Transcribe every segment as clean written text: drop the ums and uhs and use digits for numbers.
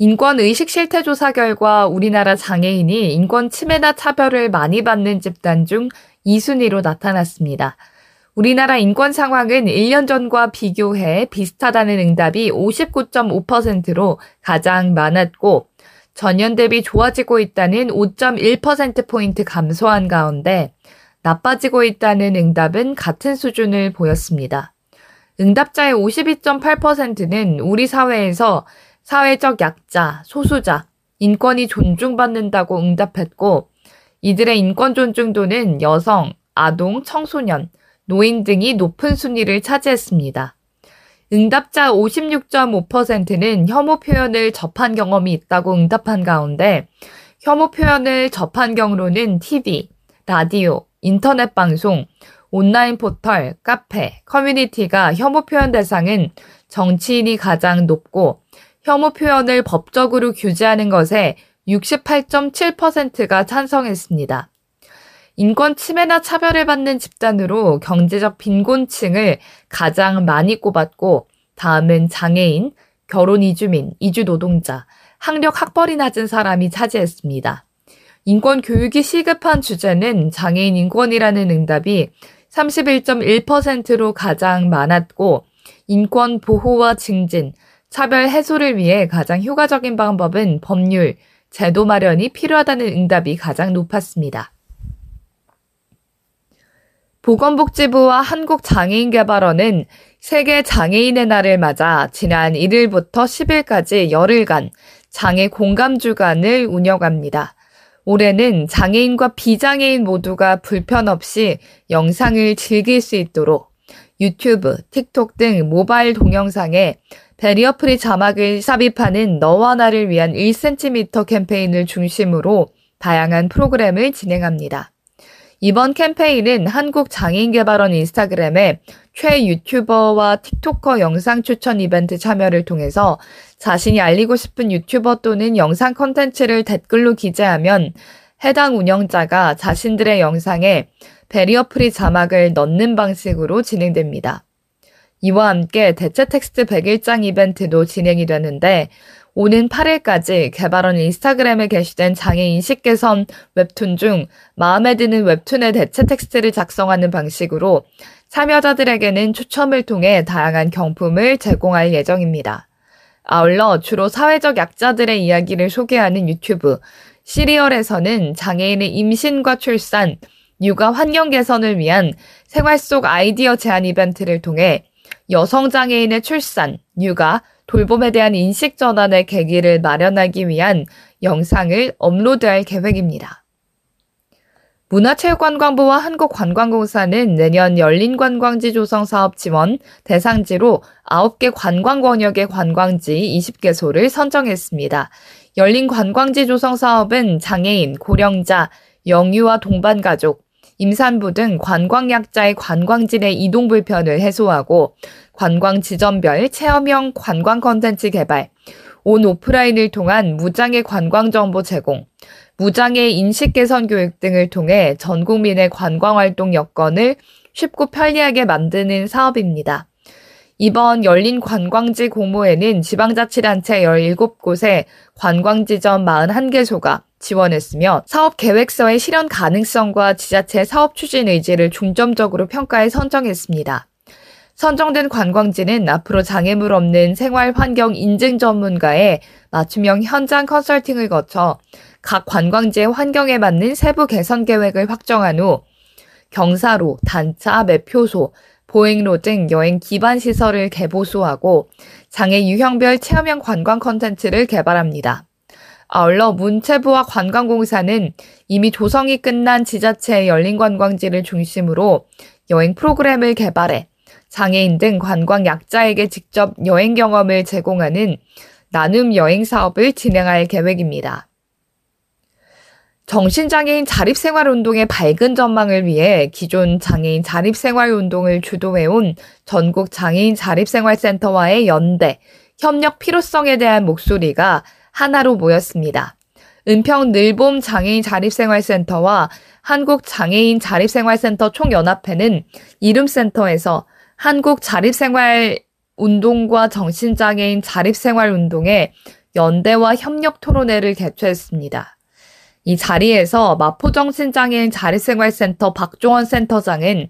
인권의식 실태조사 결과 우리나라 장애인이 인권 침해나 차별을 많이 받는 집단 중 2순위로 나타났습니다. 우리나라 인권 상황은 1년 전과 비교해 비슷하다는 응답이 59.5%로 가장 많았고 전년 대비 좋아지고 있다는 5.1%포인트 감소한 가운데 나빠지고 있다는 응답은 같은 수준을 보였습니다. 응답자의 52.8%는 우리 사회에서 사회적 약자, 소수자, 인권이 존중받는다고 응답했고 이들의 인권 존중도는 여성, 아동, 청소년, 노인 등이 높은 순위를 차지했습니다. 응답자 56.5%는 혐오 표현을 접한 경험이 있다고 응답한 가운데 혐오 표현을 접한 경로는 TV, 라디오, 인터넷 방송, 온라인 포털, 카페, 커뮤니티가 혐오 표현 대상은 정치인이 가장 높고 혐오 표현을 법적으로 규제하는 것에 68.7%가 찬성했습니다. 인권 침해나 차별을 받는 집단으로 경제적 빈곤층을 가장 많이 꼽았고 다음은 장애인, 결혼 이주민, 이주노동자, 학력 학벌이 낮은 사람이 차지했습니다. 인권 교육이 시급한 주제는 장애인 인권이라는 응답이 31.1%로 가장 많았고 인권 보호와 증진, 차별 해소를 위해 가장 효과적인 방법은 법률, 제도 마련이 필요하다는 응답이 가장 높았습니다. 보건복지부와 한국장애인개발원은 세계 장애인의 날을 맞아 지난 1일부터 10일까지 열흘간 장애 공감 주간을 운영합니다. 올해는 장애인과 비장애인 모두가 불편 없이 영상을 즐길 수 있도록 유튜브, 틱톡 등 모바일 동영상에 배리어프리 자막을 삽입하는 너와 나를 위한 1cm 캠페인을 중심으로 다양한 프로그램을 진행합니다. 이번 캠페인은 한국장애인개발원 인스타그램에 최 유튜버와 틱토커 영상 추천 이벤트 참여를 통해서 자신이 알리고 싶은 유튜버 또는 영상 콘텐츠를 댓글로 기재하면 해당 운영자가 자신들의 영상에 배리어프리 자막을 넣는 방식으로 진행됩니다. 이와 함께 대체 텍스트 101장 이벤트도 진행이 되는데 오는 8일까지 개발원 인스타그램에 게시된 장애인 식개선 웹툰 중 마음에 드는 웹툰의 대체 텍스트를 작성하는 방식으로 참여자들에게는 추첨을 통해 다양한 경품을 제공할 예정입니다. 아울러 주로 사회적 약자들의 이야기를 소개하는 유튜브, 시리얼에서는 장애인의 임신과 출산, 육아 환경 개선을 위한 생활 속 아이디어 제안 이벤트를 통해 여성 장애인의 출산, 육아, 돌봄에 대한 인식 전환의 계기를 마련하기 위한 영상을 업로드할 계획입니다. 문화체육관광부와 한국관광공사는 내년 열린관광지 조성 사업 지원 대상지로 9개 관광권역의 관광지 20개소를 선정했습니다. 열린관광지 조성 사업은 장애인, 고령자, 영유아 동반가족, 임산부 등 관광약자의 관광지 내 이동 불편을 해소하고 관광 지점별 체험형 관광 콘텐츠 개발, 온 오프라인을 통한 무장애 관광 정보 제공, 무장애 인식 개선 교육 등을 통해 전 국민의 관광 활동 여건을 쉽고 편리하게 만드는 사업입니다. 이번 열린 관광지 공모에는 지방자치단체 17곳에 관광지점 41개소가 지원했으며 사업 계획서의 실현 가능성과 지자체의 사업 추진 의지를 중점적으로 평가해 선정했습니다. 선정된 관광지는 앞으로 장애물 없는 생활 환경 인증 전문가의 맞춤형 현장 컨설팅을 거쳐 각 관광지의 환경에 맞는 세부 개선 계획을 확정한 후 경사로, 단차, 매표소, 보행로 등 여행 기반 시설을 개보수하고 장애 유형별 체험형 관광 콘텐츠를 개발합니다. 아울러 문체부와 관광공사는 이미 조성이 끝난 지자체의 열린 관광지를 중심으로 여행 프로그램을 개발해 장애인 등 관광 약자에게 직접 여행 경험을 제공하는 나눔 여행 사업을 진행할 계획입니다. 정신장애인 자립생활운동의 밝은 전망을 위해 기존 장애인 자립생활운동을 주도해온 전국장애인 자립생활센터와의 연대, 협력 필요성에 대한 목소리가 하나로 모였습니다. 은평 늘봄 장애인 자립생활센터와 한국장애인 자립생활센터 총연합회는 이름센터에서 한국자립생활운동과 정신장애인 자립생활운동의 연대와 협력 토론회를 개최했습니다. 이 자리에서 마포정신장애인 자립생활센터 박종원 센터장은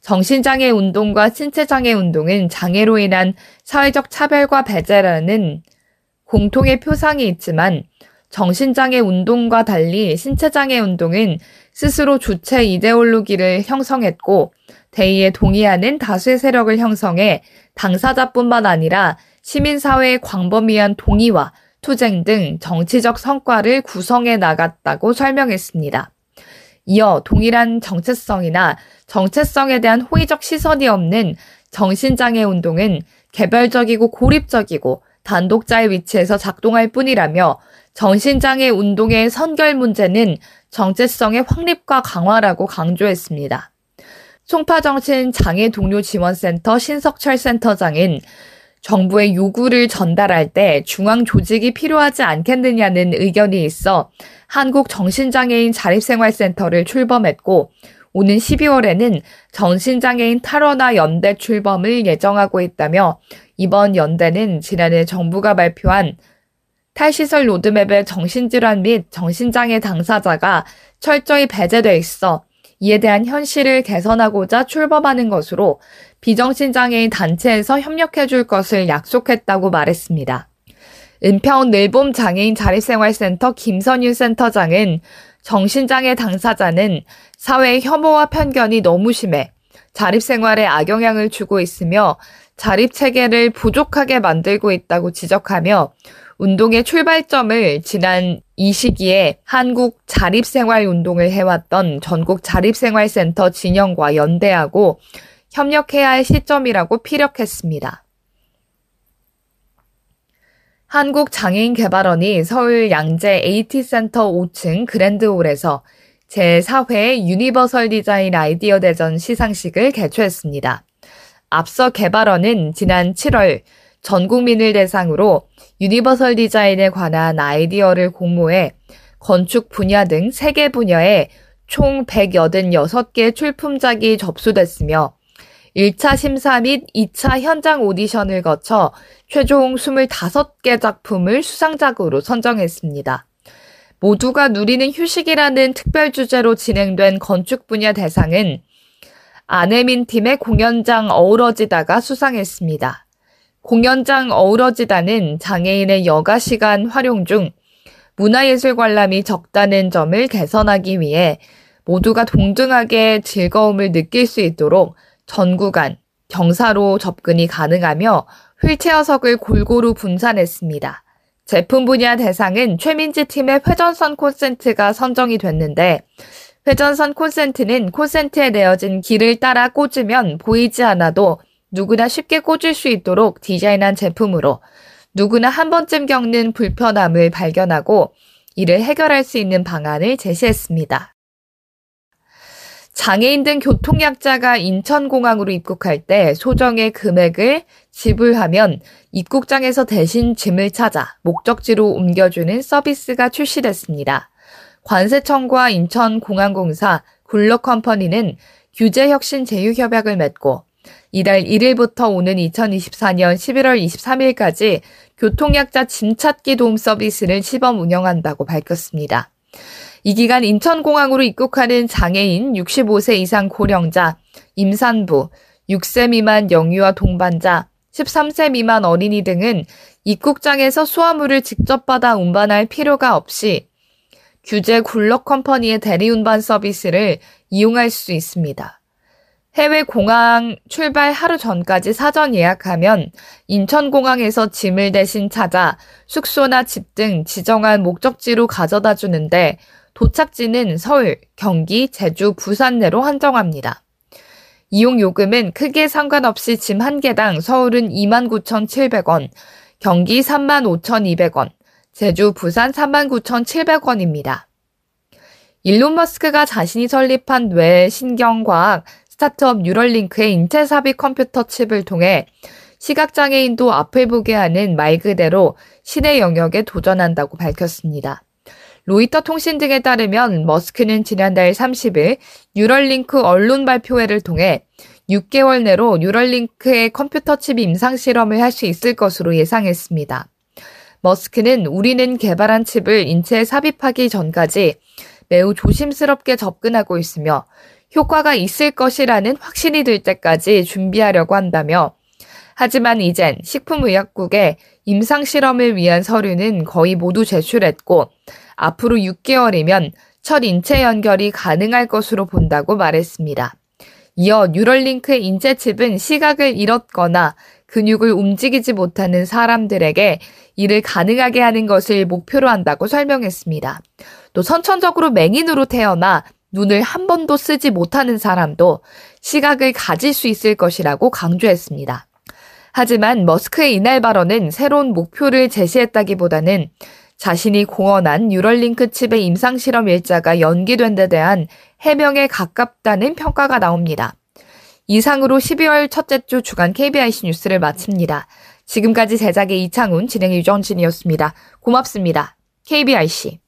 정신장애 운동과 신체장애 운동은 장애로 인한 사회적 차별과 배제라는 공통의 표상이 있지만 정신장애 운동과 달리 신체장애 운동은 스스로 주체 이데올로기를 형성했고 대의에 동의하는 다수의 세력을 형성해 당사자뿐만 아니라 시민사회의 광범위한 동의와 투쟁 등 정치적 성과를 구성해 나갔다고 설명했습니다. 이어 동일한 정체성이나 정체성에 대한 호의적 시선이 없는 정신장애 운동은 개별적이고 고립적이고 단독자의 위치에서 작동할 뿐이라며 정신장애 운동의 선결 문제는 정체성의 확립과 강화라고 강조했습니다. 송파정신장애동료지원센터 신석철 센터장은 정부의 요구를 전달할 때 중앙 조직이 필요하지 않겠느냐는 의견이 있어 한국정신장애인 자립생활센터를 출범했고 오는 12월에는 정신장애인 탈원화 연대 출범을 예정하고 있다며 이번 연대는 지난해 정부가 발표한 탈시설 로드맵의 정신질환 및 정신장애 당사자가 철저히 배제돼 있어 이에 대한 현실을 개선하고자 출범하는 것으로 비정신장애인 단체에서 협력해줄 것을 약속했다고 말했습니다. 은평 늘봄 장애인 자립생활센터 김선윤 센터장은 정신장애 당사자는 사회의 혐오와 편견이 너무 심해 자립생활에 악영향을 주고 있으며 자립체계를 부족하게 만들고 있다고 지적하며 운동의 출발점을 지난 이 시기에 한국 자립생활운동을 해왔던 전국 자립생활센터 진영과 연대하고 협력해야 할 시점이라고 피력했습니다. 한국장애인개발원이 서울 양재 AT센터 5층 그랜드홀에서 제4회 유니버설 디자인 아이디어 대전 시상식을 개최했습니다. 앞서 개발원은 지난 7월 전 국민을 대상으로 유니버설 디자인에 관한 아이디어를 공모해 건축 분야 등 3개 분야에 총 186개 출품작이 접수됐으며 1차 심사 및 2차 현장 오디션을 거쳐 최종 25개 작품을 수상작으로 선정했습니다. 모두가 누리는 휴식이라는 특별 주제로 진행된 건축 분야 대상은 안혜민 팀의 공연장 어우러지다가 수상했습니다. 공연장 어우러지다는 장애인의 여가 시간 활용 중 문화예술 관람이 적다는 점을 개선하기 위해 모두가 동등하게 즐거움을 느낄 수 있도록 전구간, 경사로 접근이 가능하며 휠체어석을 골고루 분산했습니다. 제품 분야 대상은 최민지 팀의 회전선 콘센트가 선정이 됐는데 회전선 콘센트는 콘센트에 내어진 길을 따라 꽂으면 보이지 않아도 누구나 쉽게 꽂을 수 있도록 디자인한 제품으로 누구나 한 번쯤 겪는 불편함을 발견하고 이를 해결할 수 있는 방안을 제시했습니다. 장애인 등 교통약자가 인천공항으로 입국할 때 소정의 금액을 지불하면 입국장에서 대신 짐을 찾아 목적지로 옮겨주는 서비스가 출시됐습니다. 관세청과 인천공항공사, 굴럭컴퍼니는 규제혁신제휴협약을 맺고 이달 1일부터 오는 2024년 11월 23일까지 교통약자 짐찾기 도움 서비스를 시범 운영한다고 밝혔습니다. 이 기간 인천공항으로 입국하는 장애인, 65세 이상 고령자, 임산부, 6세 미만 영유아 동반자, 13세 미만 어린이 등은 입국장에서 수화물을 직접 받아 운반할 필요가 없이 규제 굴럭컴퍼니의 대리운반 서비스를 이용할 수 있습니다. 해외 공항 출발 하루 전까지 사전 예약하면 인천공항에서 짐을 대신 찾아 숙소나 집 등 지정한 목적지로 가져다 주는데 도착지는 서울, 경기, 제주, 부산 내로 한정합니다. 이용 요금은 크게 상관없이 짐 1개당 서울은 29,700원, 경기 35,200원, 제주, 부산 39,700원입니다. 일론 머스크가 자신이 설립한 뇌신경과학 스타트업 뉴럴링크의 인체 삽입 컴퓨터 칩을 통해 시각장애인도 앞을 보게 하는 말 그대로 신의 영역에 도전한다고 밝혔습니다. 로이터통신 등에 따르면 머스크는 지난달 30일 뉴럴링크 언론 발표회를 통해 6개월 내로 뉴럴링크의 컴퓨터 칩 임상 실험을 할 수 있을 것으로 예상했습니다. 머스크는 우리는 개발한 칩을 인체에 삽입하기 전까지 매우 조심스럽게 접근하고 있으며 효과가 있을 것이라는 확신이 들 때까지 준비하려고 한다며 하지만 이젠 식품의약국에 임상실험을 위한 서류는 거의 모두 제출했고 앞으로 6개월이면 첫 인체 연결이 가능할 것으로 본다고 말했습니다. 이어 뉴럴링크의 인체칩은 시각을 잃었거나 근육을 움직이지 못하는 사람들에게 이를 가능하게 하는 것을 목표로 한다고 설명했습니다. 또 선천적으로 맹인으로 태어나 눈을 한 번도 쓰지 못하는 사람도 시각을 가질 수 있을 것이라고 강조했습니다. 하지만 머스크의 이날 발언은 새로운 목표를 제시했다기보다는 자신이 공언한 뉴럴링크 칩의 임상실험 일자가 연기된 데 대한 해명에 가깝다는 평가가 나옵니다. 이상으로 12월 첫째 주 주간 KBIC 뉴스를 마칩니다. 지금까지 제작의 이창훈, 진행의 유정진이었습니다. 고맙습니다. KBIC